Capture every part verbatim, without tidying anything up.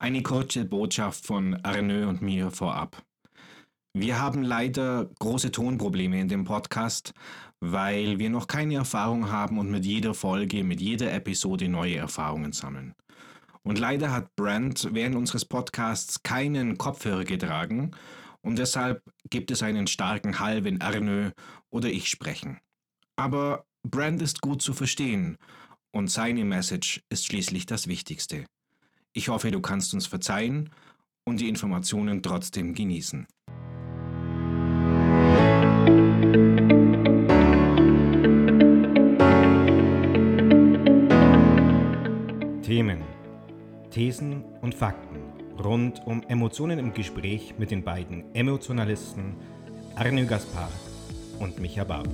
Eine kurze Botschaft von Arne und mir vorab. Wir haben leider große Tonprobleme in dem Podcast, weil wir noch keine Erfahrung haben und mit jeder Folge, mit jeder Episode neue Erfahrungen sammeln. Und leider hat Brent während unseres Podcasts keinen Kopfhörer getragen und deshalb gibt es einen starken Hall, wenn Arne oder ich sprechen. Aber Brent ist gut zu verstehen und seine Message ist schließlich das Wichtigste. Ich hoffe, du kannst uns verzeihen und die Informationen trotzdem genießen. Themen, Thesen und Fakten rund um Emotionen im Gespräch mit den beiden Emotionalisten Arne Gaspar und Micha Barth.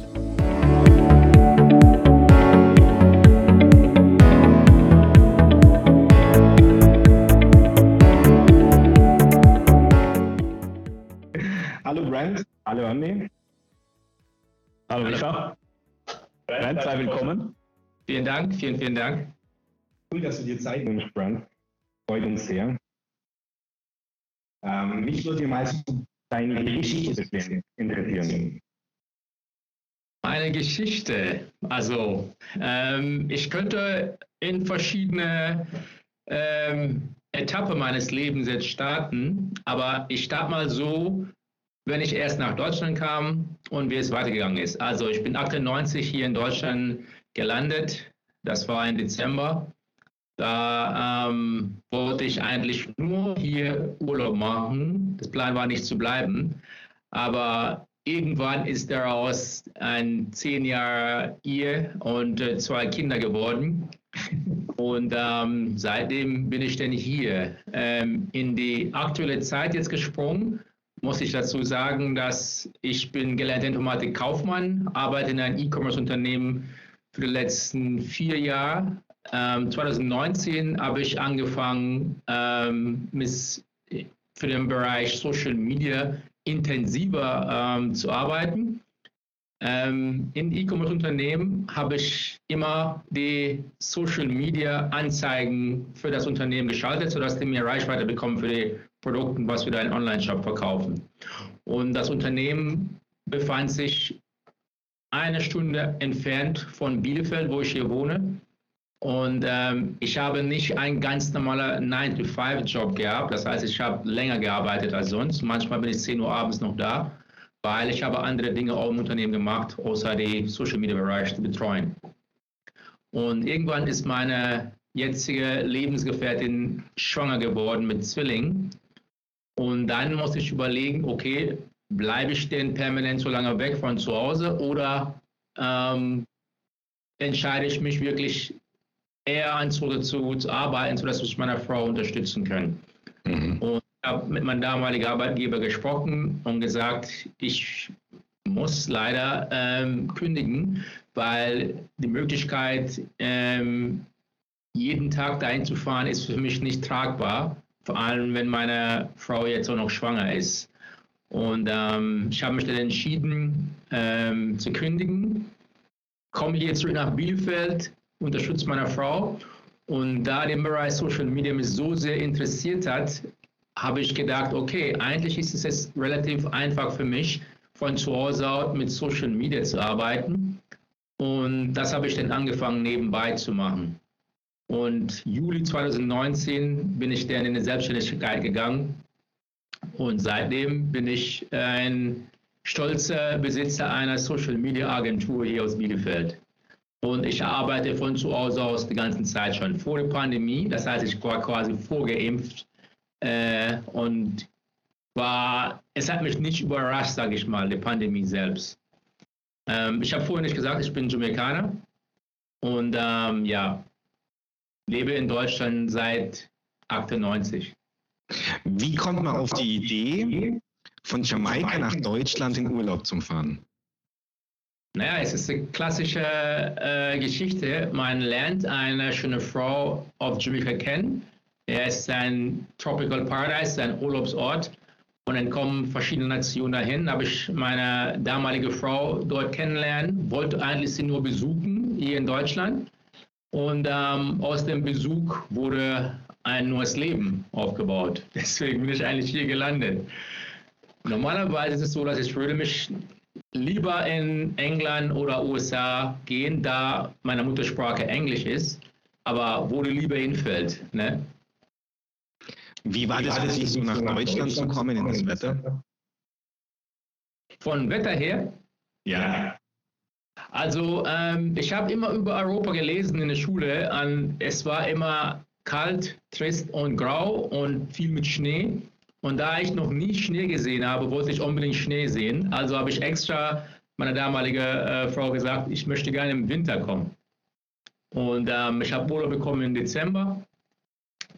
Hallo Brent, hallo Andy. Hallo Micha. Brent, sei willkommen. Vielen Dank, vielen, vielen Dank. Cool, dass du dir Zeit nimmst, Brent. Freut uns sehr. Ähm, mich würde meist deine Geschichte interessieren. Meine Geschichte? Also, ähm, ich könnte in verschiedene ähm, Etappen meines Lebens jetzt starten, aber ich starte mal so, wenn ich erst nach Deutschland kam und wie es weitergegangen ist. Also, ich bin achtundneunzig hier in Deutschland gelandet. Das war im Dezember. Da ähm, wollte ich eigentlich nur hier Urlaub machen. Das Plan war nicht zu bleiben. Aber irgendwann ist daraus ein zehn Jahre Ehe und äh, zwei Kinder geworden. Und ähm, seitdem bin ich dann hier. Ähm, in die aktuelle Zeit jetzt gesprungen, muss ich dazu sagen, dass ich bin gelernter Informatikkaufmann, arbeite in einem E-Commerce-Unternehmen für die letzten vier Jahre. zweitausendneunzehn habe ich angefangen, ähm, für den Bereich Social Media intensiver ähm, zu arbeiten. Ähm, in E-Commerce-Unternehmen habe ich immer die Social Media Anzeigen für das Unternehmen geschaltet, sodass die mehr Reichweite bekommen für die Produkte, was wir da in Online-Shop verkaufen. Und das Unternehmen befand sich eine Stunde entfernt von Bielefeld, wo ich hier wohne. Und ähm, ich habe nicht einen ganz normalen nine to five Job gehabt. Das heißt, ich habe länger gearbeitet als sonst. Manchmal bin ich zehn Uhr abends noch da, weil ich habe andere Dinge auch im Unternehmen gemacht, außer den Social-Media-Bereich zu betreuen. Und irgendwann ist meine jetzige Lebensgefährtin schwanger geworden mit Zwillingen. Und dann musste ich überlegen, okay, bleibe ich denn permanent so lange weg von zu Hause oder ähm, entscheide ich mich wirklich, eher an zu, zu, zu arbeiten, sodass ich meine Frau unterstützen kann. Mhm. Und ich habe mit meinem damaligen Arbeitgeber gesprochen und gesagt, ich muss leider ähm, kündigen, weil die Möglichkeit, ähm, jeden Tag dahin zu fahren, ist für mich nicht tragbar, vor allem wenn meine Frau jetzt auch noch schwanger ist. Und ähm, ich habe mich dann entschieden, ähm, zu kündigen, komme hier zurück nach Bielefeld, unterstützt meiner Frau und da den Bereich Social Media mich so sehr interessiert hat, habe ich gedacht, okay, eigentlich ist es jetzt relativ einfach für mich, von zu Hause aus mit Social Media zu arbeiten und das habe ich dann angefangen nebenbei zu machen. Und Juli zweitausendneunzehn bin ich dann in die Selbstständigkeit gegangen und seitdem bin ich ein stolzer Besitzer einer Social Media Agentur hier aus Bielefeld. Und ich arbeite von zu Hause aus die ganze Zeit schon vor der Pandemie. Das heißt, ich war quasi vorgeimpft äh, und war, es hat mich nicht überrascht, sage ich mal, die Pandemie selbst. Ähm, ich habe vorhin nicht gesagt, ich bin Jamaikaner und ähm, ja, lebe in Deutschland seit achtundneunzig. Wie kommt man auf die Idee, von Jamaika nach Deutschland in Urlaub zu fahren? Naja, es ist eine klassische äh, Geschichte. Man lernt eine schöne Frau auf Jamaika kennen. Er ist ein Tropical Paradise, ein Urlaubsort. Und dann kommen verschiedene Nationen dahin. Habe ich meine damalige Frau dort kennenlernen. Wollte eigentlich sie nur besuchen, hier in Deutschland. Und ähm, aus dem Besuch wurde ein neues Leben aufgebaut. Deswegen bin ich eigentlich hier gelandet. Normalerweise ist es so, dass ich würde mich lieber in England oder U S A gehen, da meine Muttersprache Englisch ist, aber wo die Liebe hinfällt. Ne? Wie war das für dich, so nach Deutschland zu kommen in das Wetter? Von Wetter her? Ja. Also ähm, ich habe immer über Europa gelesen in der Schule. Und es war immer kalt, trist und grau und viel mit Schnee. Und da ich noch nie Schnee gesehen habe, wollte ich unbedingt Schnee sehen. Also habe ich extra meiner damaligen äh, Frau gesagt, ich möchte gerne im Winter kommen. Und ähm, ich habe Urlaub bekommen im Dezember.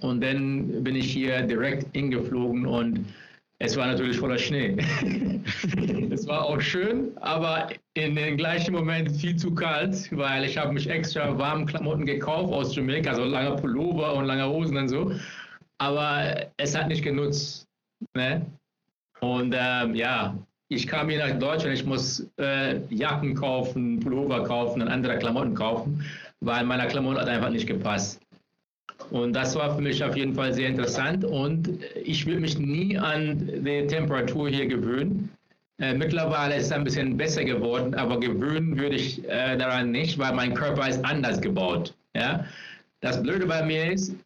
Und dann bin ich hier direkt hingeflogen und es war natürlich voller Schnee. Es war auch schön, aber in dem gleichen Moment viel zu kalt, weil ich habe mich extra warme Klamotten gekauft aus Jamaika, also langer Pullover und lange Hosen und so. Aber es hat nicht genutzt. Ne? Und ähm, ja, ich kam hier nach Deutschland, ich muss äh, Jacken kaufen, Pullover kaufen und andere Klamotten kaufen, weil meine Klamotten hat einfach nicht gepasst. Und das war für mich auf jeden Fall sehr interessant und ich will mich nie an die Temperatur hier gewöhnen. Äh, mittlerweile ist es ein bisschen besser geworden, aber gewöhnen würde ich äh, daran nicht, weil mein Körper ist anders gebaut. Ja? Das Blöde bei mir ist,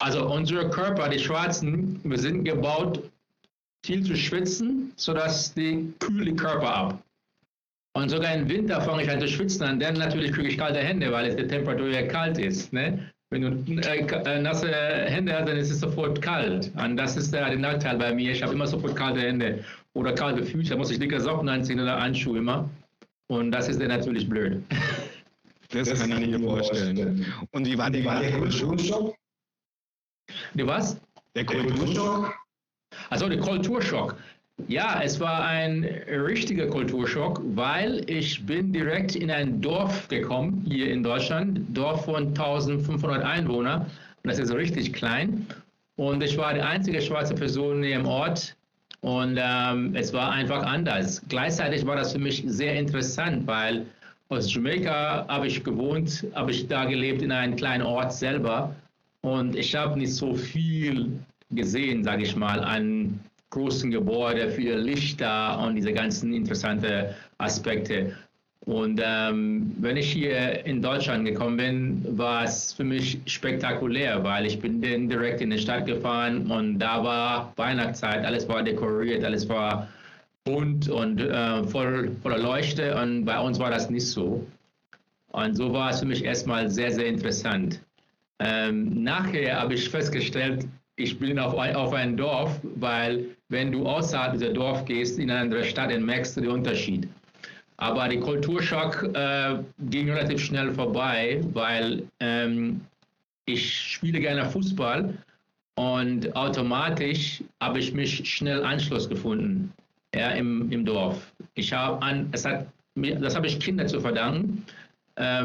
also unser Körper, die Schwarzen, wir sind gebaut, viel zu schwitzen, sodass die kühle Körper ab. Und sogar im Winter fange ich an zu schwitzen an, dann natürlich kriege ich kalte Hände, weil es die Temperatur ja kalt ist. Ne? Wenn du äh, nasse Hände hast, dann ist es sofort kalt. Und das ist der Nachteil bei mir. Ich habe immer sofort kalte Hände oder kalte Füße. Da muss ich dicke Socken anziehen oder Handschuhe immer. Und das ist dann natürlich blöd. Das, das kann ich mir vorstellen. vorstellen. Und wie war, die, war der Kulturschock? Der was? Der Kulturschock? Also der Kulturschock. Ja, es war ein richtiger Kulturschock, weil ich bin direkt in ein Dorf gekommen, hier in Deutschland, Dorf von eintausendfünfhundert Einwohnern, das ist richtig klein und ich war die einzige schwarze Person hier im Ort und ähm, es war einfach anders. Gleichzeitig war das für mich sehr interessant, weil aus Jamaika habe ich gewohnt, habe ich da gelebt in einem kleinen Ort selber und ich habe nicht so viel gesehen, sage ich mal, an großen Gebäude, viele Lichter und diese ganzen interessanten Aspekte. Und ähm, wenn ich hier in Deutschland gekommen bin, war es für mich spektakulär, weil ich bin dann direkt in die Stadt gefahren und da war Weihnachtszeit, alles war dekoriert, alles war bunt und äh, voll, voller Leuchte und bei uns war das nicht so. Und so war es für mich erstmal sehr, sehr interessant. Ähm, nachher habe ich festgestellt, ich bin auf ein, auf ein Dorf, weil wenn du außerhalb dieser Dorf gehst, in eine andere Stadt, dann merkst du den Unterschied. Aber der Kulturschock äh, ging relativ schnell vorbei, weil ähm, ich spiele gerne Fußball und automatisch habe ich mich schnell Anschluss gefunden, ja, im, im Dorf. Ich hab an, es hat, das habe ich Kindern zu verdanken,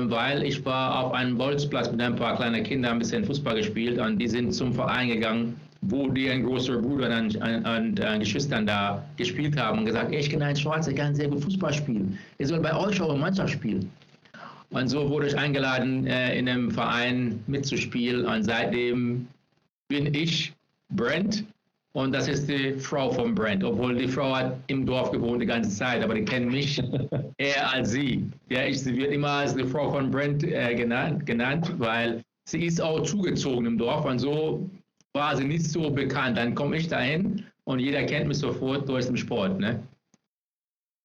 weil ich war auf einem Bolzplatz mit ein paar kleinen Kindern, ein bisschen Fußball gespielt und die sind zum Verein gegangen, wo deren großer Bruder und, und, und, und Geschwistern da gespielt haben und gesagt, ich kenne einen Schwarzen, der kann sehr gut Fußball spielen. Er soll bei euch auch im Mannschaft spielen. Und so wurde ich eingeladen, in einem Verein mitzuspielen und seitdem bin ich Brent und das ist die Frau von Brent, obwohl die Frau hat im Dorf gewohnt die ganze Zeit, aber die kennen mich eher als sie. Ja, ich, sie wird immer als die Frau von Brent äh, genannt, genannt, weil sie ist auch zugezogen im Dorf und so war sie nicht so bekannt. Dann komme ich dahin und jeder kennt mich sofort durch den Sport. Ne?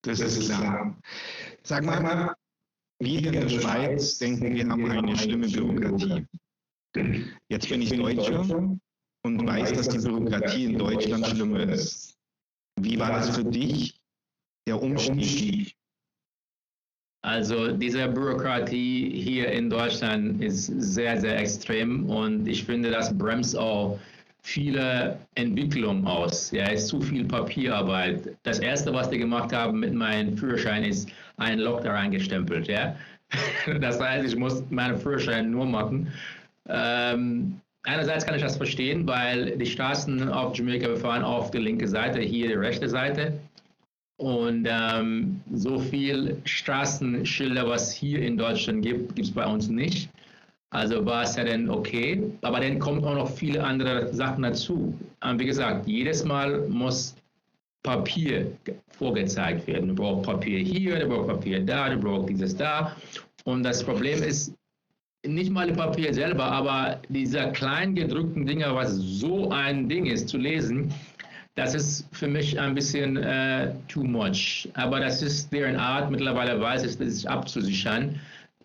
Das, das ist klar. Sag mal, Sag mal wir in der Schweiz denken, wir haben eine schlimme Bürokratie. Jetzt bin ich Deutscher. Und, und weiß, dass die Bürokratie in Deutschland schlimmer ist. Wie war das für dich, der Umstieg? Also diese Bürokratie hier in Deutschland ist sehr, sehr extrem und ich finde, das bremst auch viele Entwicklungen aus. Ja, es ist zu viel Papierarbeit. Das Erste, was die gemacht haben mit meinem Führerschein, ist ein Log da reingestempelt. Ja? Das heißt, ich muss meinen Führerschein nur machen. Ähm, Einerseits kann ich das verstehen, weil die Straßen auf Jamaika fahren auf die linke Seite, hier die rechte Seite. Und ähm, so viel Straßenschilder, was es hier in Deutschland gibt, gibt es bei uns nicht. Also war es ja dann okay, aber dann kommen auch noch viele andere Sachen dazu. Wie gesagt, jedes Mal muss Papier vorgezeigt werden. Du brauchst Papier hier, du brauchst Papier da, du brauchst dieses da. Und das Problem ist nicht mal das Papier selber, aber dieser klein gedrückten Dinger, was so ein Ding ist, zu lesen, das ist für mich ein bisschen äh, too much. Aber das ist deren Art, mittlerweile weiß ich, das ist abzusichern.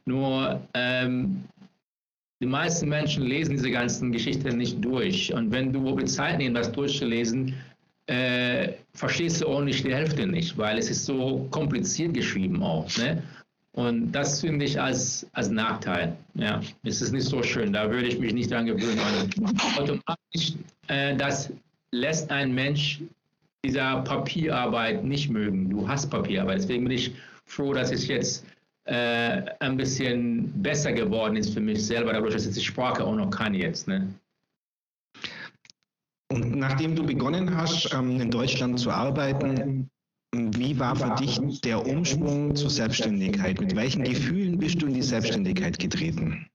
Nur ähm, die meisten Menschen lesen diese ganzen Geschichten nicht durch. Und wenn du wohl Zeit nehmen, das durchzulesen, äh, verstehst du auch nicht die Hälfte nicht, weil es ist so kompliziert geschrieben auch. Ne? Und das finde ich als, als Nachteil. Ja, es ist nicht so schön, da würde ich mich nicht dran gewöhnen. Automatisch, äh, das lässt ein Mensch dieser Papierarbeit nicht mögen. Du hast Papierarbeit. Deswegen bin ich froh, dass ich jetzt Äh, ein bisschen besser geworden ist für mich selber, dadurch, dass ich die Sprache auch noch kann jetzt. Ne? Und nachdem du begonnen hast, ähm, in Deutschland zu arbeiten, wie war für dich der Umschwung zur Selbstständigkeit? Mit welchen Gefühlen bist du in die Selbstständigkeit getreten?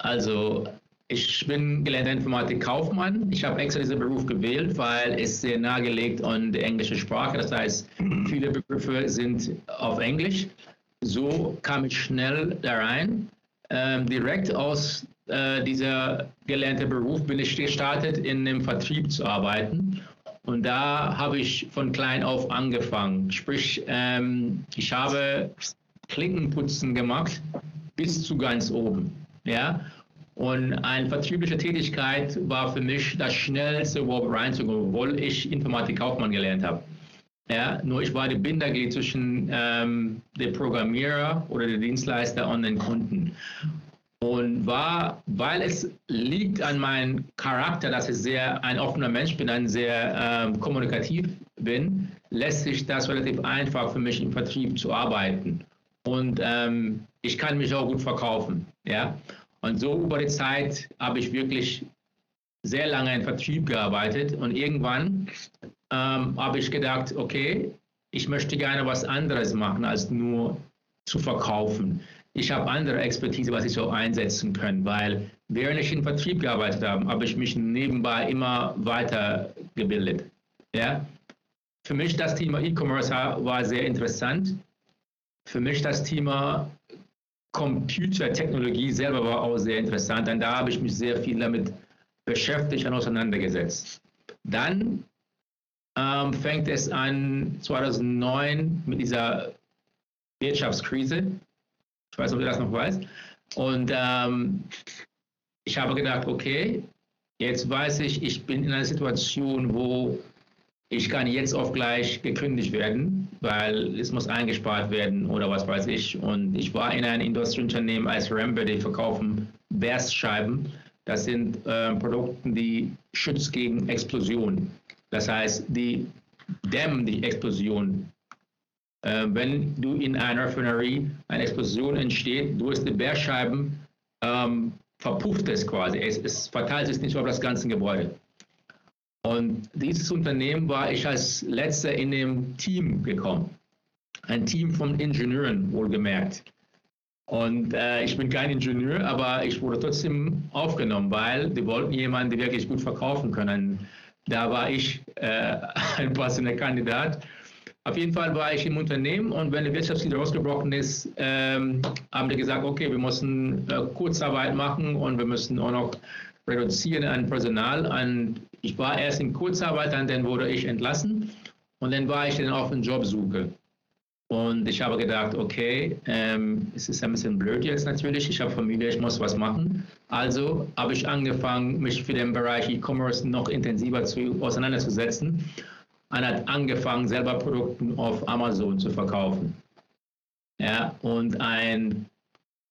Also, ich bin gelernter Informatik-Kaufmann. Ich habe extra diesen Beruf gewählt, weil es sehr nahegelegt an die englische Sprache. Das heißt, viele Begriffe sind auf Englisch. So kam ich schnell da rein. Ähm, direkt aus äh, dieser gelernten Beruf bin ich gestartet, in dem Vertrieb zu arbeiten. Und da habe ich von klein auf angefangen. Sprich, ähm, ich habe Klinkenputzen gemacht bis zu ganz oben. Ja? Und eine vertriebliche Tätigkeit war für mich das Schnellste, überhaupt reinzukommen, obwohl ich Informatikkaufmann gelernt habe. Ja, nur ich war der Bindeglied zwischen ähm, dem Programmierer oder dem Dienstleister und den Kunden. Und war, weil es liegt an meinem Charakter, dass ich sehr ein offener Mensch bin, ein sehr ähm, kommunikativ bin, lässt sich das relativ einfach für mich im Vertrieb zu arbeiten. Und ähm, ich kann mich auch gut verkaufen. Ja? Und so über die Zeit habe ich wirklich sehr lange im Vertrieb gearbeitet. Und irgendwann ähm, habe ich gedacht, okay, ich möchte gerne was anderes machen, als nur zu verkaufen. Ich habe andere Expertise, was ich auch einsetzen kann, weil während ich im Vertrieb gearbeitet habe, habe ich mich nebenbei immer weitergebildet. Ja? Für mich das Thema E-Commerce war sehr interessant. Für mich das Thema Computertechnologie selber war auch sehr interessant, denn da habe ich mich sehr viel damit beschäftigt und auseinandergesetzt. Dann ähm, fängt es an zweitausendneun mit dieser Wirtschaftskrise. Ich weiß nicht, ob du das noch weißt. Und ähm, ich habe gedacht, okay, jetzt weiß ich, ich bin in einer Situation, wo ich kann jetzt auf gleich gekündigt werden, weil es muss eingespart werden oder was weiß ich. Und ich war in einem Industrieunternehmen als Rambo, die verkaufen Berstscheiben. Das sind äh, Produkte, die schützen gegen Explosionen. Das heißt, die dämmen die Explosion. Äh, wenn du in einer Raffinerie eine Explosion entsteht, durch die Berstscheiben ähm, verpufft es quasi. Es, es verteilt sich nicht auf das ganze Gebäude. Und dieses Unternehmen war ich als Letzter in dem Team gekommen. Ein Team von Ingenieuren, wohlgemerkt. Und äh, ich bin kein Ingenieur, aber ich wurde trotzdem aufgenommen, weil die wollten jemanden, der wirklich gut verkaufen können. Da war ich äh, ein passender Kandidat. Auf jeden Fall war ich im Unternehmen und wenn die Wirtschaftskrise ausgebrochen ist, ähm, haben die gesagt, okay, wir müssen äh, Kurzarbeit machen und wir müssen auch noch reduzieren an Personal. An Ich war erst in Kurzarbeit, dann wurde ich entlassen und dann war ich dann auf der Jobsuche. Und ich habe gedacht, okay, ähm, es ist ein bisschen blöd jetzt natürlich, ich habe Familie, ich muss was machen. Also habe ich angefangen, mich für den Bereich E-Commerce noch intensiver zu, auseinanderzusetzen und hat angefangen, selber Produkte auf Amazon zu verkaufen. Ja, und ein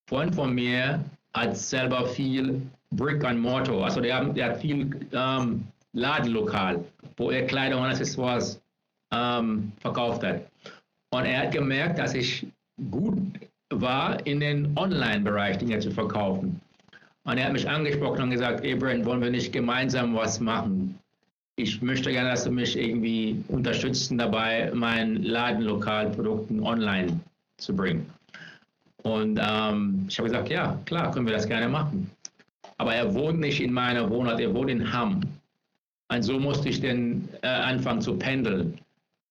Freund von mir hat selber viel Brick and Mortar, also der, der hat viel ähm, Ladenlokal, wo er Kleidung und Accessoires ähm, verkauft hat. Und er hat gemerkt, dass ich gut war, in den Online-Bereich Dinge zu verkaufen. Und er hat mich angesprochen und gesagt, ey Brent, wollen wir nicht gemeinsam was machen? Ich möchte gerne, dass du mich irgendwie unterstützen dabei, mein Ladenlokal Produkten online zu bringen. Und ähm, ich habe gesagt, ja, klar, können wir das gerne machen. Aber er wohnt nicht in meiner Wohnung, er wohnt in Hamm. Und so musste ich dann äh, anfangen zu pendeln.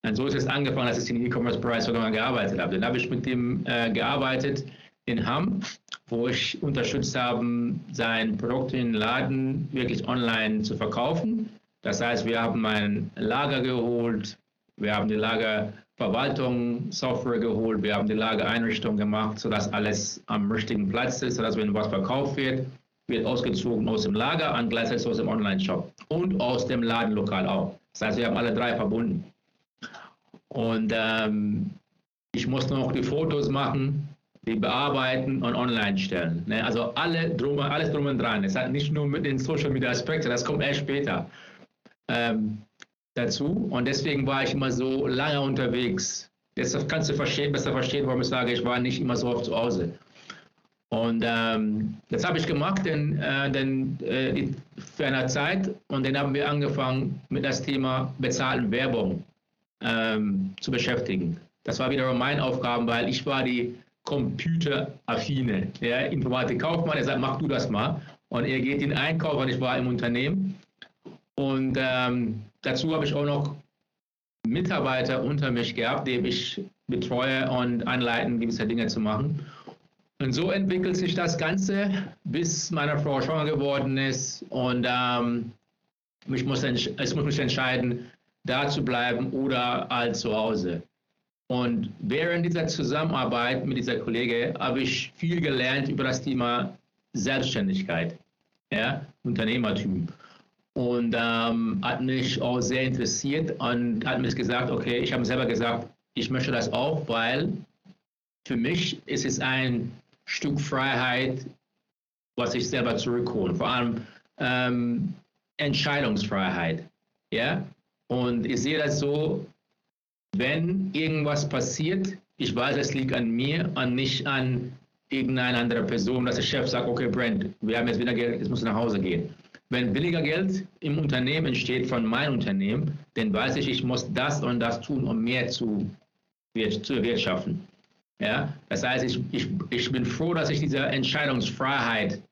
Und so ist es angefangen, dass ich in den E-Commerce-Bereich sogar gearbeitet habe. Dann habe ich mit dem äh, gearbeitet in Hamm, wo ich unterstützt habe, sein Produkt in den Laden wirklich online zu verkaufen. Das heißt, wir haben ein Lager geholt, wir haben die Lagerverwaltung, Software geholt, wir haben die Lagereinrichtung gemacht, sodass alles am richtigen Platz ist, sodass, wenn was verkauft wird, wird ausgezogen aus dem Lager und gleichzeitig aus dem Online-Shop und aus dem Ladenlokal auch. Das heißt, wir haben alle drei verbunden. Und ähm, ich musste noch die Fotos machen, die bearbeiten und online stellen. Ne? Also alle drum, alles drum und dran. Es hat nicht nur mit den Social Media Aspekten, das kommt erst später ähm, dazu. Und deswegen war ich immer so lange unterwegs. Deshalb kannst du verstehen, besser verstehen, warum ich sage, ich war nicht immer so oft zu Hause. Und ähm, das habe ich gemacht denn, äh, denn, äh, für eine Zeit, und dann haben wir angefangen mit das Thema bezahlte Werbung ähm, zu beschäftigen. Das war wiederum meine Aufgabe, weil ich war die computeraffine, der Informatikkaufmann, der sagt, mach du das mal. Und er geht in den Einkauf und ich war im Unternehmen. Und ähm, dazu habe ich auch noch Mitarbeiter unter mich gehabt, die ich betreue und anleiten, gewisse Dinge zu machen. Und so entwickelt sich das Ganze, bis meine Frau schwanger geworden ist. Und ähm, ich muss entsch- ich muss mich entscheiden, da zu bleiben oder als zu Hause. Und während dieser Zusammenarbeit mit dieser Kollegin habe ich viel gelernt über das Thema Selbstständigkeit, ja, Unternehmertum. Und ähm, hat mich auch sehr interessiert und hat mir gesagt, okay, ich habe selber gesagt, ich möchte das auch, weil für mich ist es ein Stück Freiheit, was ich selber zurückhole. Vor allem ähm, Entscheidungsfreiheit. Ja? Und ich sehe das so, wenn irgendwas passiert, ich weiß, es liegt an mir und nicht an irgendeiner anderen Person, dass der Chef sagt, okay, Brent, wir haben jetzt wieder Geld, jetzt musst du nach Hause gehen. Wenn billiger Geld im Unternehmen entsteht von meinem Unternehmen, dann weiß ich, ich muss das und das tun, um mehr zu, zu erwirtschaften. Ja? Das heißt, ich, ich, ich bin froh, dass ich diese Entscheidungsfreiheit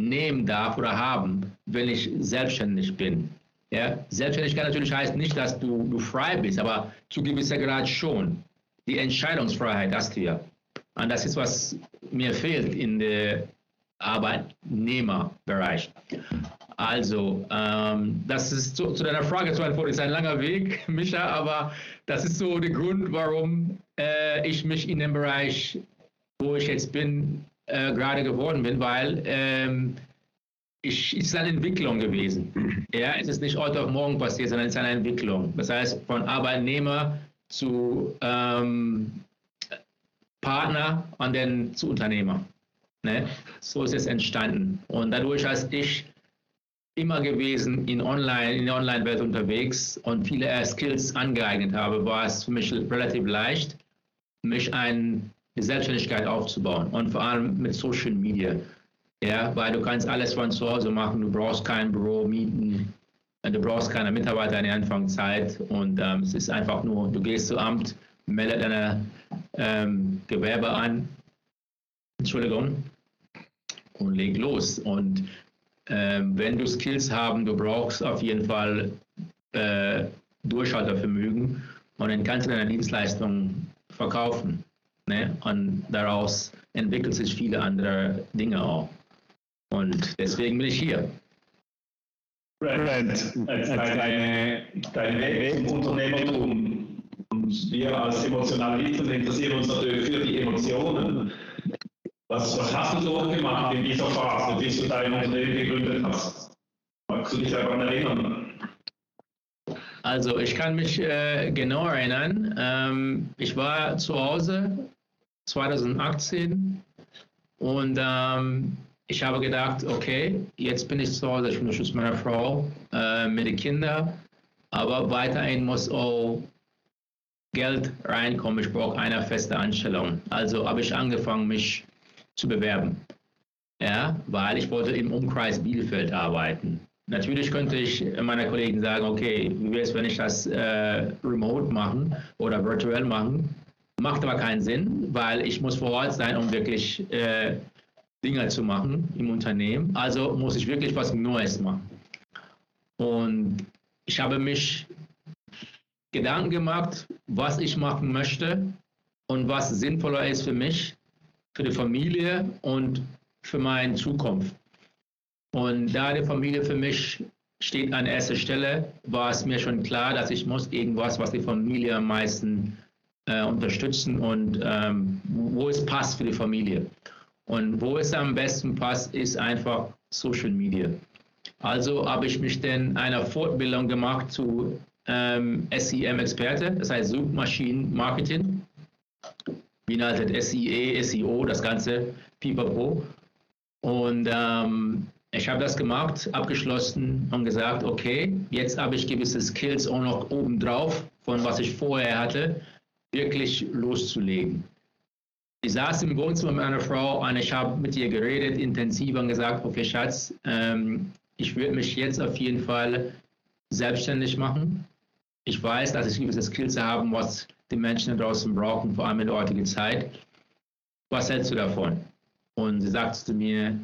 nehmen darf oder haben, wenn ich selbstständig bin. Ja, Selbstständigkeit natürlich heißt nicht, dass du, du frei bist, aber zu gewisser Grad schon. Die Entscheidungsfreiheit hast du ja. Und das ist, was mir fehlt in der Arbeitnehmerbereich. Also, ähm, das ist zu, zu deiner Frage zu antworten, ist ein langer Weg, Micha, aber das ist so der Grund, warum äh, ich mich in dem Bereich, wo ich jetzt bin, äh, gerade geworden bin, weil ähm, Ich, es ist eine Entwicklung gewesen. Ja, es ist nicht heute auf morgen passiert, sondern es ist eine Entwicklung. Das heißt, von Arbeitnehmer zu ähm, Partner und dann zu Unternehmer. Ne? So ist es entstanden. Und dadurch heißt ich immer gewesen in, Online, in der Online-Welt unterwegs und viele Skills angeeignet habe, war es für mich relativ leicht, mich eine Selbstständigkeit aufzubauen und vor allem mit Social Media. Ja, weil du kannst alles von zu Hause machen, du brauchst kein Büro mieten, du brauchst keine Mitarbeiter in der Anfangszeit und ähm, es ist einfach nur, du gehst zum Amt, meldest deine ähm, Gewerbe an, Entschuldigung, und leg los. Und ähm, wenn du Skills haben, du brauchst auf jeden Fall äh, Durchhaltevermögen und dann kannst du deine Dienstleistung verkaufen. Ne? Und daraus entwickeln sich viele andere Dinge auch. Und deswegen bin ich hier. Brent, deine, dein Weg zum Unternehmertum. Und wir als Emotionalisten interessieren uns natürlich für die Emotionen. Was, was hast du so gemacht in dieser Phase, bis du dein Unternehmen gegründet hast? Magst du dich daran erinnern? Also ich kann mich äh, genau erinnern. Ähm, ich war zu Hause zwanzig achtzehn und ähm, ich habe gedacht, okay, jetzt bin ich zu Hause, ich bin Schutz meiner Frau, äh, mit den Kindern, aber weiterhin muss auch Geld reinkommen, ich brauche eine feste Anstellung. Also habe ich angefangen, mich zu bewerben, ja, weil ich wollte im Umkreis Bielefeld arbeiten. Natürlich könnte ich meiner Kollegen sagen, okay, wie wäre es, wenn ich das äh, remote machen oder virtuell machen? Macht aber keinen Sinn, weil ich muss vor Ort sein, um wirklich äh, Dinge zu machen im Unternehmen. Also muss ich wirklich was Neues machen. Und ich habe mich Gedanken gemacht, was ich machen möchte und was sinnvoller ist für mich, für die Familie und für meine Zukunft. Und da die Familie für mich steht an erster Stelle, war es mir schon klar, dass ich muss irgendwas, was die Familie am meisten äh, unterstützen und ähm, wo es passt für die Familie. Und wo es am besten passt, ist einfach Social Media. Also habe ich mich dann einer Fortbildung gemacht zu ähm, S E M-Experte, das heißt Suchmaschinenmarketing, beinhaltet S E, S E O, das ganze Pipapo. Und ähm, ich habe das gemacht, abgeschlossen und gesagt, okay, jetzt habe ich gewisse Skills auch noch obendrauf, von was ich vorher hatte, wirklich loszulegen. Ich saß im Wohnzimmer mit meiner Frau und ich habe mit ihr geredet, intensiv und gesagt, okay Schatz, ähm, ich würde mich jetzt auf jeden Fall selbstständig machen. Ich weiß, dass ich gewisse Skills habe, was die Menschen da draußen brauchen, vor allem in der heutigen Zeit. Was hältst du davon? Und sie sagte zu mir,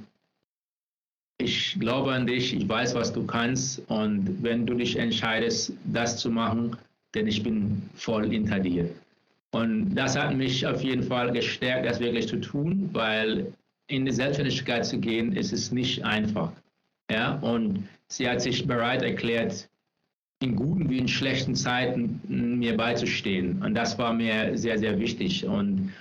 ich glaube an dich, ich weiß, was du kannst und wenn du dich entscheidest, das zu machen, denn ich bin voll hinter dir. Und das hat mich auf jeden Fall gestärkt, das wirklich zu tun, weil in die Selbstständigkeit zu gehen, ist es nicht einfach. Ja? Und sie hat sich bereit erklärt, in guten wie in schlechten Zeiten mir beizustehen. Und das war mir sehr, sehr wichtig. Und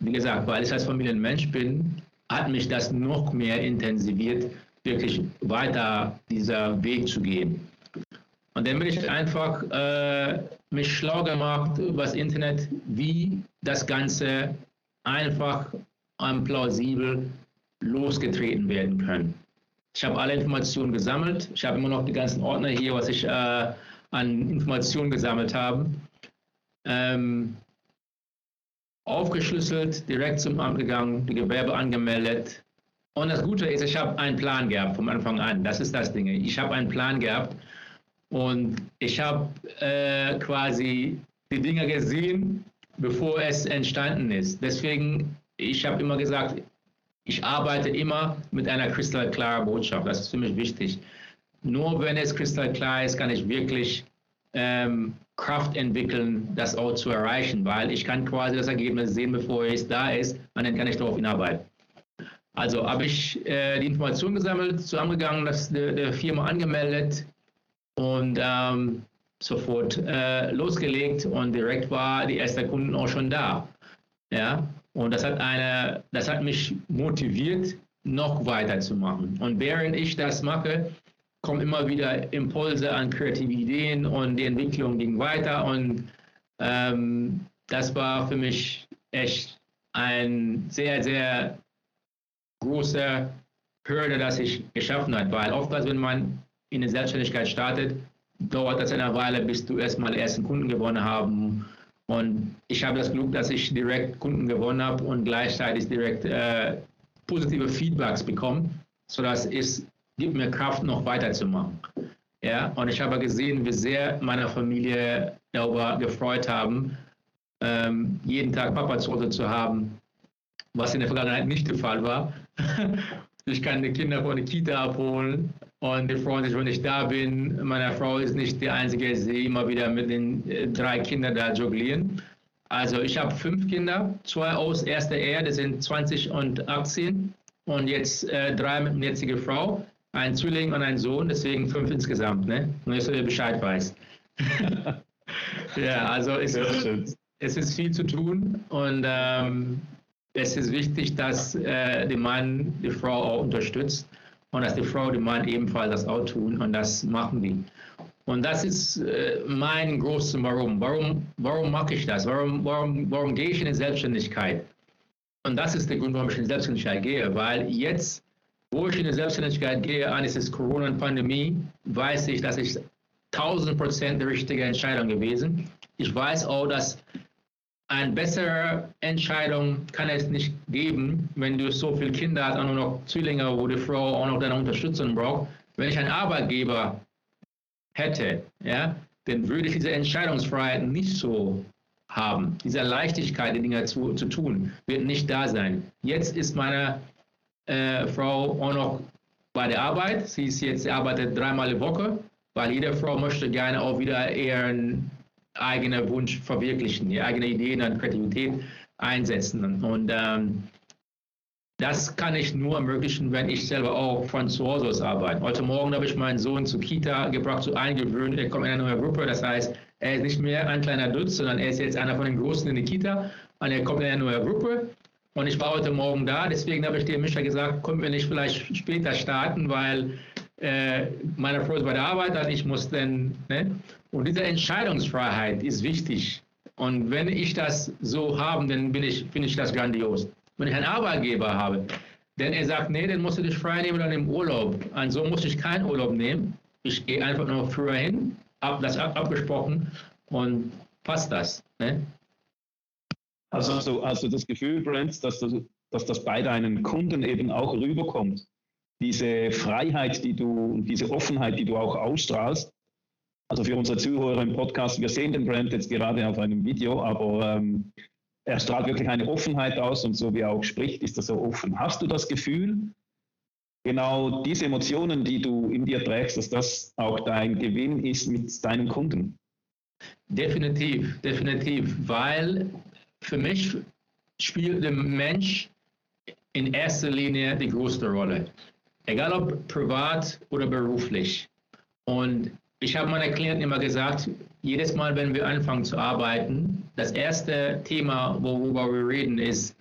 wie gesagt, weil ich als Familienmensch bin, hat mich das noch mehr intensiviert, wirklich weiter dieser Weg zu gehen. Und dann bin ich einfach äh, mich schlau gemacht über das Internet, wie das Ganze einfach und plausibel losgetreten werden kann. Ich habe alle Informationen gesammelt. Ich habe immer noch die ganzen Ordner hier, was ich äh, an Informationen gesammelt habe. Ähm, aufgeschlüsselt, direkt zum Amt gegangen, die Gewerbe angemeldet. Und das Gute ist, ich habe einen Plan gehabt vom Anfang an. Das ist das Ding. Ich habe einen Plan gehabt und ich habe äh, quasi die Dinge gesehen, bevor es entstanden ist. Deswegen, ich habe immer gesagt, ich arbeite immer mit einer kristallklaren Botschaft. Das ist für mich wichtig. Nur wenn es kristallklar ist, kann ich wirklich ähm, Kraft entwickeln, das auch zu erreichen, weil ich kann quasi das Ergebnis sehen, bevor es da ist, und dann kann ich darauf hinarbeiten. Also habe ich äh, die Informationen gesammelt, zusammengegangen, das der, der Firma angemeldet und ähm, sofort äh, losgelegt und direkt war die erste Kunden auch schon da. Ja, und das hat eine, das hat mich motiviert, noch weiterzumachen. Und während ich das mache, kommen immer wieder Impulse an kreative Ideen und die Entwicklung ging weiter und ähm, das war für mich echt ein sehr, sehr großer Hürde, dass ich geschaffen habe, weil oftmals, wenn man in der Selbstständigkeit startet, dauert das eine Weile, bis du erstmal die ersten Kunden gewonnen haben. Und ich habe das Glück, dass ich direkt Kunden gewonnen habe und gleichzeitig direkt äh, positive Feedbacks bekomme, sodass es gibt mir Kraft, noch weiterzumachen. Ja, und ich habe gesehen, wie sehr meine Familie darüber gefreut haben, ähm, jeden Tag Papa zu Hause zu haben, was in der Vergangenheit nicht der Fall war. Ich kann die Kinder von der Kita abholen und die freuen sich, wenn ich da bin. Meine Frau ist nicht die Einzige, ich sehe immer wieder mit den drei Kindern da jonglieren. Also ich habe fünf Kinder, zwei aus erster Ehe, das sind zwanzig und achtzehn und jetzt äh, drei mit der jetzigen Frau. Ein Zwilling und ein Sohn, deswegen fünf insgesamt, ne? Nur, dass du Bescheid weißt. Ja, also es ist, es ist viel zu tun und ähm, es ist wichtig, dass äh, der Mann die Frau auch unterstützt und dass die Frau den Mann ebenfalls das auch tun und das machen die. Und das ist äh, mein großes Warum. Warum, warum mache ich das? Warum, warum, warum gehe ich in die Selbstständigkeit? Und das ist der Grund, warum ich in die Selbstständigkeit gehe, weil jetzt wo ich in die Selbstständigkeit gehe, an dieses Corona und Pandemie, weiß ich, dass ich tausend Prozent die richtige Entscheidung gewesen. Ich weiß auch, dass eine bessere Entscheidung kann es nicht geben, wenn du so viele Kinder hast, auch nur noch Zwillinge, wo die Frau auch noch deine Unterstützung braucht. Wenn ich einen Arbeitgeber hätte, ja, dann würde ich diese Entscheidungsfreiheit nicht so haben. Dieser Leichtigkeit, die Dinge zu, zu tun, wird nicht da sein. Jetzt ist meine äh, Frau auch noch bei der Arbeit. Sie ist jetzt, arbeitet dreimal die Woche, weil jede Frau möchte gerne auch wieder ihren eigenen Wunsch verwirklichen, ihre eigene Ideen und Kreativität einsetzen. Und ähm, das kann ich nur ermöglichen, wenn ich selber auch von zu Hause aus arbeite. Heute Morgen habe ich meinen Sohn zur Kita gebracht, zu eingewöhnt. Er kommt in eine neue Gruppe. Das heißt, er ist nicht mehr ein kleiner Dutz, sondern er ist jetzt einer von den Großen in der Kita. Und er kommt in eine neue Gruppe. Und ich war heute Morgen da. Deswegen habe ich dem Micha gesagt, können wir nicht vielleicht später starten, weil äh, meine Frau ist bei der Arbeit und ich muss dann. Ne? Und diese Entscheidungsfreiheit ist wichtig. Und wenn ich das so habe, dann bin ich, finde ich das grandios. Wenn ich einen Arbeitgeber habe, denn er sagt, nee, dann musst du dich frei nehmen oder im Urlaub. Und so muss ich keinen Urlaub nehmen. Ich gehe einfach nur früher hin, hab das ab, abgesprochen und passt das. Ne? Also, also, also das Gefühl, Brent, dass das, dass das bei deinen Kunden eben auch rüberkommt. Diese Freiheit, die du und diese Offenheit, die du auch ausstrahlst. Also für unsere Zuhörer im Podcast, wir sehen den Brent jetzt gerade auf einem Video, aber ähm, er strahlt wirklich eine Offenheit aus und so wie er auch spricht, ist er so offen. Hast du das Gefühl, genau diese Emotionen, die du in dir trägst, dass das auch dein Gewinn ist mit deinen Kunden? Definitiv, definitiv, weil für mich spielt der Mensch in erster Linie die größte Rolle, egal ob privat oder beruflich. Und ich habe meinen Klienten immer gesagt, jedes Mal, wenn wir anfangen zu arbeiten, das erste Thema, worüber wir reden, ist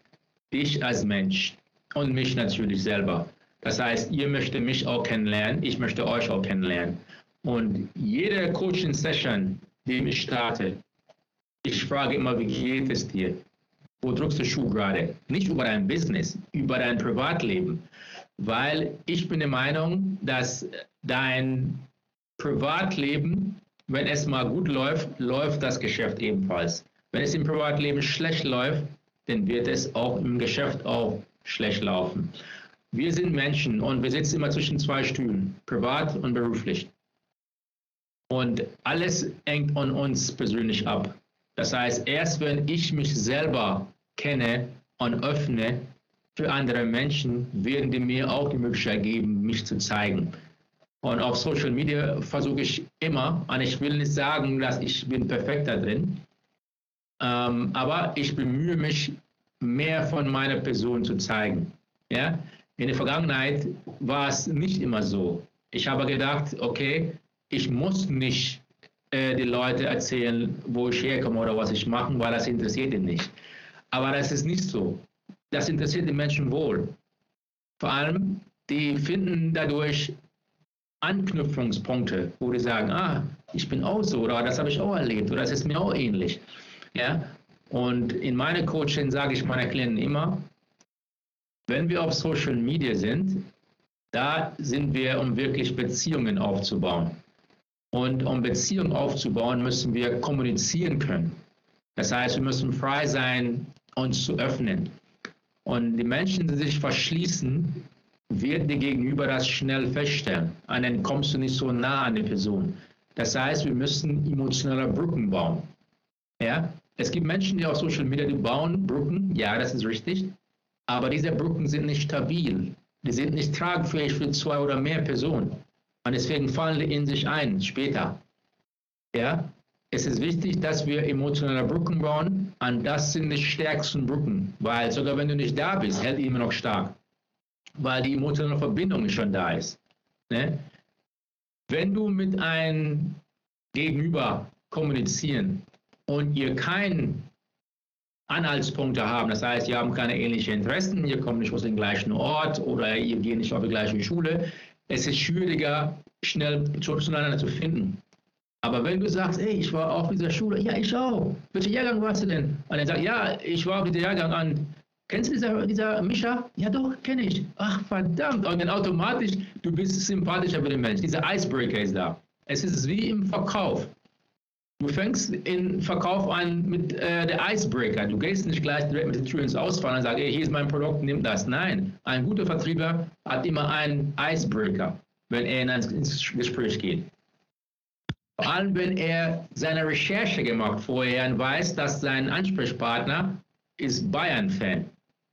dich als Mensch und mich natürlich selber. Das heißt, ihr möchtet mich auch kennenlernen, ich möchte euch auch kennenlernen. Und jede Coaching-Session, die ich starte, ich frage immer, wie geht es dir? Wo drückst du Schuh gerade? Nicht über dein Business, über dein Privatleben. Weil ich bin der Meinung, dass dein Privatleben, wenn es mal gut läuft, läuft das Geschäft ebenfalls. Wenn es im Privatleben schlecht läuft, dann wird es auch im Geschäft auch schlecht laufen. Wir sind Menschen und wir sitzen immer zwischen zwei Stühlen, privat und beruflich. Und alles hängt von uns persönlich ab. Das heißt, erst wenn ich mich selber kenne und öffne für andere Menschen, werden die mir auch die Möglichkeit geben, mich zu zeigen. Und auf Social Media versuche ich immer, und ich will nicht sagen, dass ich bin perfekt da drin, ähm, aber ich bemühe mich, mehr von meiner Person zu zeigen. Ja? In der Vergangenheit war es nicht immer so. Ich habe gedacht, okay, ich muss nicht äh, die Leute erzählen, wo ich herkomme oder was ich mache, weil das interessiert ihn nicht. Aber das ist nicht so. Das interessiert die Menschen wohl. Vor allem, die finden dadurch Anknüpfungspunkte, wo die sagen, ah, ich bin auch so oder das habe ich auch erlebt oder das ist mir auch ähnlich. Ja? Und in meiner Coaching sage ich meinen Klienten immer, wenn wir auf Social Media sind, da sind wir, um wirklich Beziehungen aufzubauen. Und um Beziehungen aufzubauen, müssen wir kommunizieren können. Das heißt, wir müssen frei sein, uns zu öffnen. Und die Menschen, die sich verschließen, wird dir gegenüber das schnell feststellen. Und dann kommst du nicht so nah an die Person. Das heißt, wir müssen emotionale Brücken bauen. Ja? Es gibt Menschen, die auf Social Media, die bauen Brücken, ja, das ist richtig, aber diese Brücken sind nicht stabil. Die sind nicht tragfähig für zwei oder mehr Personen. Und deswegen fallen die in sich ein, später. Ja? Es ist wichtig, dass wir emotionale Brücken bauen, und das sind die stärksten Brücken, weil sogar wenn du nicht da bist, hält die immer noch stark. Weil die emotionale Verbindung schon da ist. Ne? Wenn du mit einem Gegenüber kommunizieren und ihr keinen Anhaltspunkte haben, das heißt, ihr habt keine ähnlichen Interessen, ihr kommt nicht aus dem gleichen Ort oder ihr geht nicht auf die gleiche Schule, es ist schwieriger, schnell zueinander zu finden. Aber wenn du sagst, ey, ich war auf dieser Schule, ja, ich auch, welchen Jahrgang warst du denn? Und er sagt, ja, ich war auf diesem Jahrgang an. Kennst du dieser, dieser Micha? Ja doch, kenne ich. Ach verdammt, und dann automatisch, du bist sympathischer für den Menschen. Dieser Icebreaker ist da. Es ist wie im Verkauf. Du fängst im Verkauf an mit äh, der Icebreaker. Du gehst nicht gleich direkt mit der Tür ins Ausfahren und sagst, hey, hier ist mein Produkt, nimm das. Nein, ein guter Vertriebler hat immer einen Icebreaker, wenn er ins Gespräch geht. Vor allem, wenn er seine Recherche gemacht vorher und weiß, dass sein Ansprechpartner ist Bayern-Fan.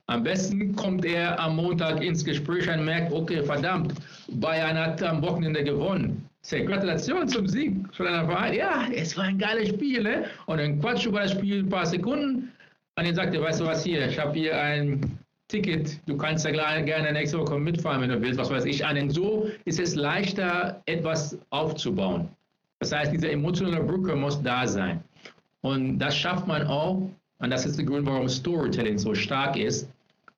Am besten kommt er am Montag ins Gespräch und merkt, okay, verdammt, Bayern hat am Wochenende gewonnen. Gratulation zum Sieg von einer Verein. Ja, es war ein geiles Spiel. Ne? Und dann quatscht über das Spiel ein paar Sekunden. Und dann sagt er, weißt du was, hier, ich habe hier ein Ticket. Du kannst ja gerne nächste Woche mitfahren, wenn du willst, was weiß ich. Und so ist es leichter, etwas aufzubauen. Das heißt, diese emotionale Brücke muss da sein. Und das schafft man auch. Und das ist der Grund, warum Storytelling so stark ist.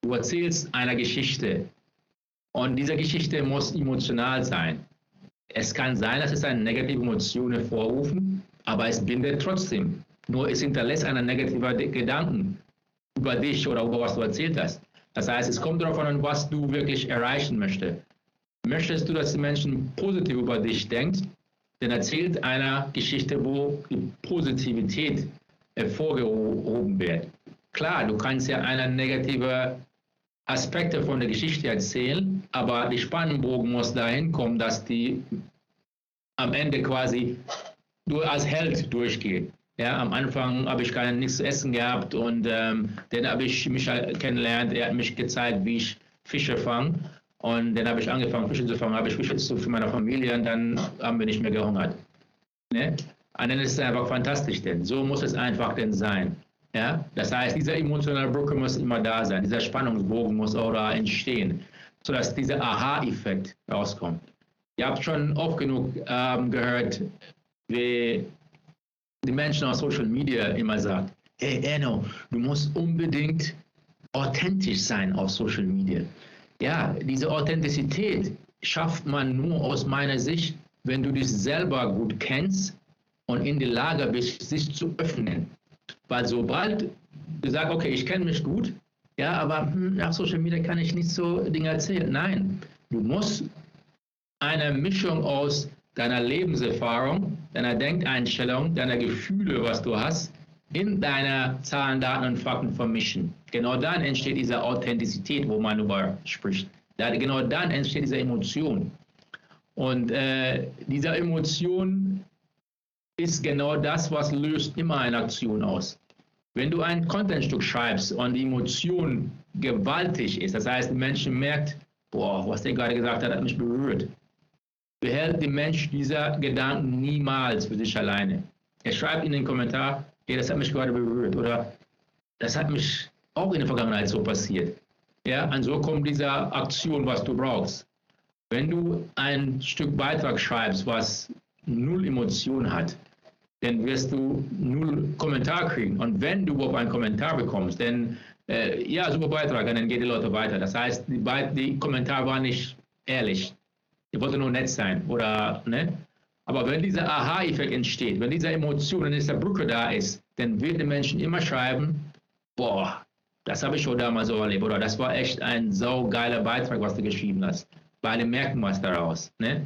Du erzählst eine Geschichte. Und diese Geschichte muss emotional sein. Es kann sein, dass es eine negative Emotion hervorrufen, aber es bindet trotzdem. Nur es hinterlässt einen negativen Gedanken über dich oder über was du erzählt hast. Das heißt, es kommt darauf an, was du wirklich erreichen möchtest. Möchtest du, dass die Menschen positiv über dich denken, dann erzählt einer Geschichte, wo die Positivität hervorgehoben wird. Klar, du kannst ja einen negativen Aspekte von der Geschichte erzählen, aber die Spannenbogen muss dahin kommen, dass die am Ende quasi nur als Held durchgeht. Ja, am Anfang habe ich gar nichts zu essen gehabt und ähm, dann habe ich mich kennengelernt, er hat mich gezeigt, wie ich Fische fange und dann habe ich angefangen, Fische zu fangen, habe ich Fische zu für meine Familie und dann haben wir nicht mehr gehungert. Ne? Und dann ist es einfach fantastisch, denn so muss es einfach denn sein. Ja, das heißt, dieser emotionale Brücke muss immer da sein, dieser Spannungsbogen muss auch da entstehen, sodass dieser Aha-Effekt rauskommt. Ihr habt schon oft genug ähm, gehört, wie die Menschen auf Social Media immer sagen, hey Erno, du musst unbedingt authentisch sein auf Social Media. Ja, diese Authentizität schafft man nur aus meiner Sicht, wenn du dich selber gut kennst und in der Lage bist, sich zu öffnen. Weil sobald du sagst, okay, ich kenne mich gut, ja, aber hm, nach Social Media kann ich nicht so Dinge erzählen. Nein, du musst eine Mischung aus deiner Lebenserfahrung, deiner Denkeinstellung, deiner Gefühle, was du hast, in deiner Zahlen, Daten und Fakten vermischen. Genau dann entsteht diese Authentizität, wo man darüber spricht. Genau dann entsteht diese Emotion. Und äh, diese Emotion ist genau das, was löst immer eine Aktion aus. Wenn du ein Contentstück schreibst und die Emotion gewaltig ist, das heißt, die Menschen merkt, boah, was der gerade gesagt hat, hat mich berührt, behält der Mensch dieser Gedanken niemals für sich alleine. Er schreibt in den Kommentar, hey, das hat mich gerade berührt oder das hat mich auch in der Vergangenheit so passiert. Ja, und so kommt diese Aktion, was du brauchst. Wenn du ein Stück Beitrag schreibst, was null Emotion hat, dann wirst du null Kommentar kriegen. Und wenn du überhaupt einen Kommentar bekommst, dann, äh, ja, super Beitrag, und dann gehen die Leute weiter. Das heißt, die, Be- die Kommentar war nicht ehrlich. Die wollte nur nett sein, oder, ne? Aber wenn dieser Aha-Effekt entsteht, wenn diese Emotion, wenn diese Brücke da ist, dann wird den Menschen immer schreiben, boah, das habe ich schon damals so erlebt, oder das war echt ein saugeiler Beitrag, was du geschrieben hast. Beide merken was daraus, ne?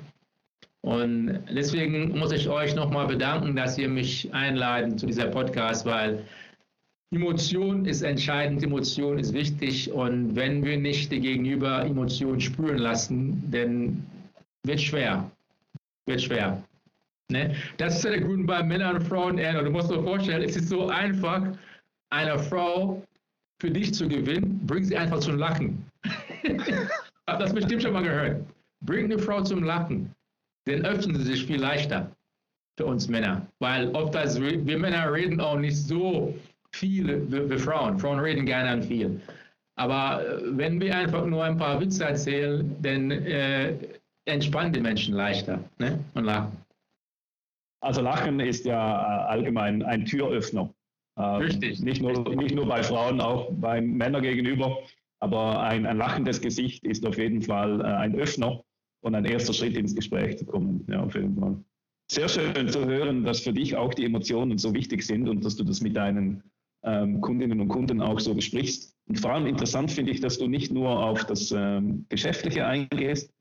Und deswegen muss ich euch nochmal bedanken, dass ihr mich einladet zu dieser Podcast, weil Emotion ist entscheidend, Emotion ist wichtig und wenn wir nicht die Gegenüber Emotionen spüren lassen, dann wird schwer, wird schwer. Ne? Das ist ja der Grund bei Männern und Frauen, und du musst dir vorstellen, es ist so einfach, eine Frau für dich zu gewinnen, bring sie einfach zum Lachen. Habt das bestimmt schon mal gehört. Bring eine Frau zum Lachen. Dann öffnen sie sich viel leichter für uns Männer. Weil oft das, wir Männer reden auch nicht so viel wie, wie Frauen. Frauen reden gerne und viel. Aber wenn wir einfach nur ein paar Witze erzählen, dann äh, entspannen die Menschen leichter, ne? Und lachen. Also Lachen ist ja allgemein ein Türöffner. Richtig. Ähm, nicht nur, Richtig. Nicht nur bei Frauen, auch bei Männern gegenüber. Aber ein, ein lachendes Gesicht ist auf jeden Fall ein Öffner. Und ein erster Schritt ins Gespräch zu kommen, ja, auf jeden Fall. Sehr schön zu hören, dass für dich auch die Emotionen so wichtig sind und dass du das mit deinen ähm, Kundinnen und Kunden auch so besprichst. Und vor allem interessant finde ich, dass du nicht nur auf das ähm, Geschäftliche eingehst,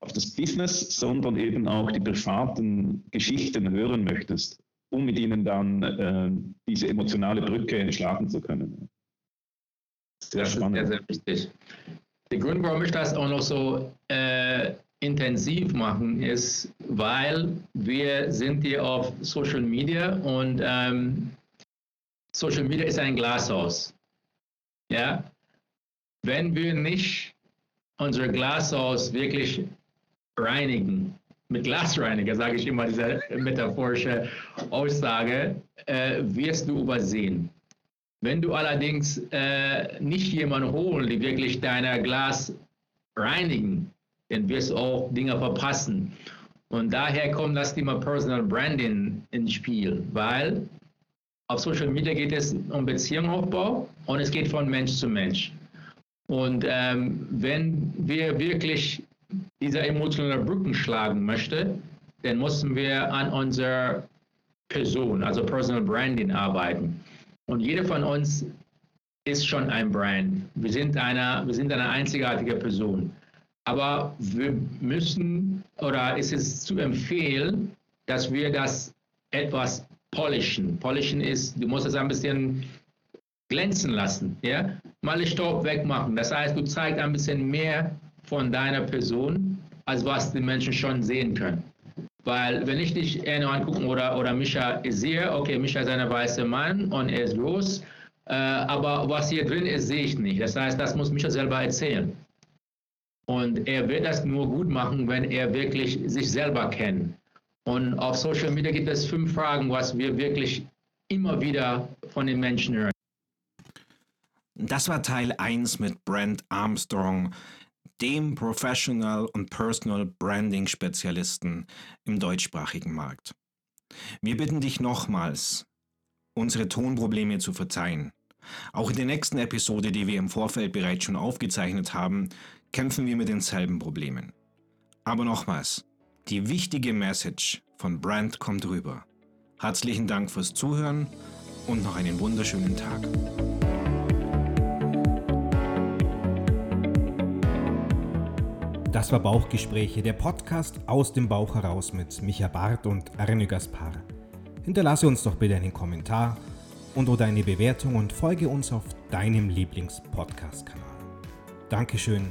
auf das Business, sondern eben auch die privaten Geschichten hören möchtest, um mit ihnen dann äh, diese emotionale Brücke schlagen zu können. Sehr spannend. Sehr, sehr wichtig. Der Grund, warum ich das auch noch so äh, intensiv machen, ist, weil wir sind hier auf Social Media und ähm, Social Media ist ein Glashaus. Ja? Wenn wir nicht unser Glashaus wirklich reinigen, mit Glasreiniger, sage ich immer, diese metaphorische Aussage, äh, wirst du übersehen. Wenn du allerdings äh, nicht jemanden holen, die wirklich dein Glas reinigen, dann wirst du auch Dinge verpassen. Und daher kommt das Thema Personal Branding ins Spiel, weil auf Social Media geht es um Beziehungsaufbau und es geht von Mensch zu Mensch. Und ähm, wenn wir wirklich dieser emotionale Brücken schlagen möchten, dann müssen wir an unserer Person, also Personal Branding, arbeiten. Und jeder von uns ist schon ein Brand. Wir sind eine, wir sind eine einzigartige Person. Aber wir müssen, oder es ist zu empfehlen, dass wir das etwas polischen. Polischen ist, du musst es ein bisschen glänzen lassen. Ja? Mal den Staub wegmachen. Das heißt, du zeigst ein bisschen mehr von deiner Person, als was die Menschen schon sehen können. Weil wenn ich dich eher angucke oder, oder Micha sehe, okay, Micha ist ein weißer Mann und er ist groß, äh, aber was hier drin ist, sehe ich nicht. Das heißt, das muss Micha selber erzählen. Und er wird das nur gut machen, wenn er wirklich sich selber kennt. Und auf Social Media gibt es fünf Fragen, was wir wirklich immer wieder von den Menschen hören. Das war Teil eins mit Brent Armstrong, dem Professional- und Personal-Branding-Spezialisten im deutschsprachigen Markt. Wir bitten dich nochmals, unsere Tonprobleme zu verzeihen. Auch in der nächsten Episode, die wir im Vorfeld bereits schon aufgezeichnet haben, kämpfen wir mit denselben Problemen. Aber nochmals, die wichtige Message von Brent kommt rüber. Herzlichen Dank fürs Zuhören und noch einen wunderschönen Tag. Das war Bauchgespräche, der Podcast aus dem Bauch heraus mit Micha Barth und Arne Gaspar. Hinterlasse uns doch bitte einen Kommentar und oder eine Bewertung und folge uns auf deinem Lieblings-Podcast-Kanal. Dankeschön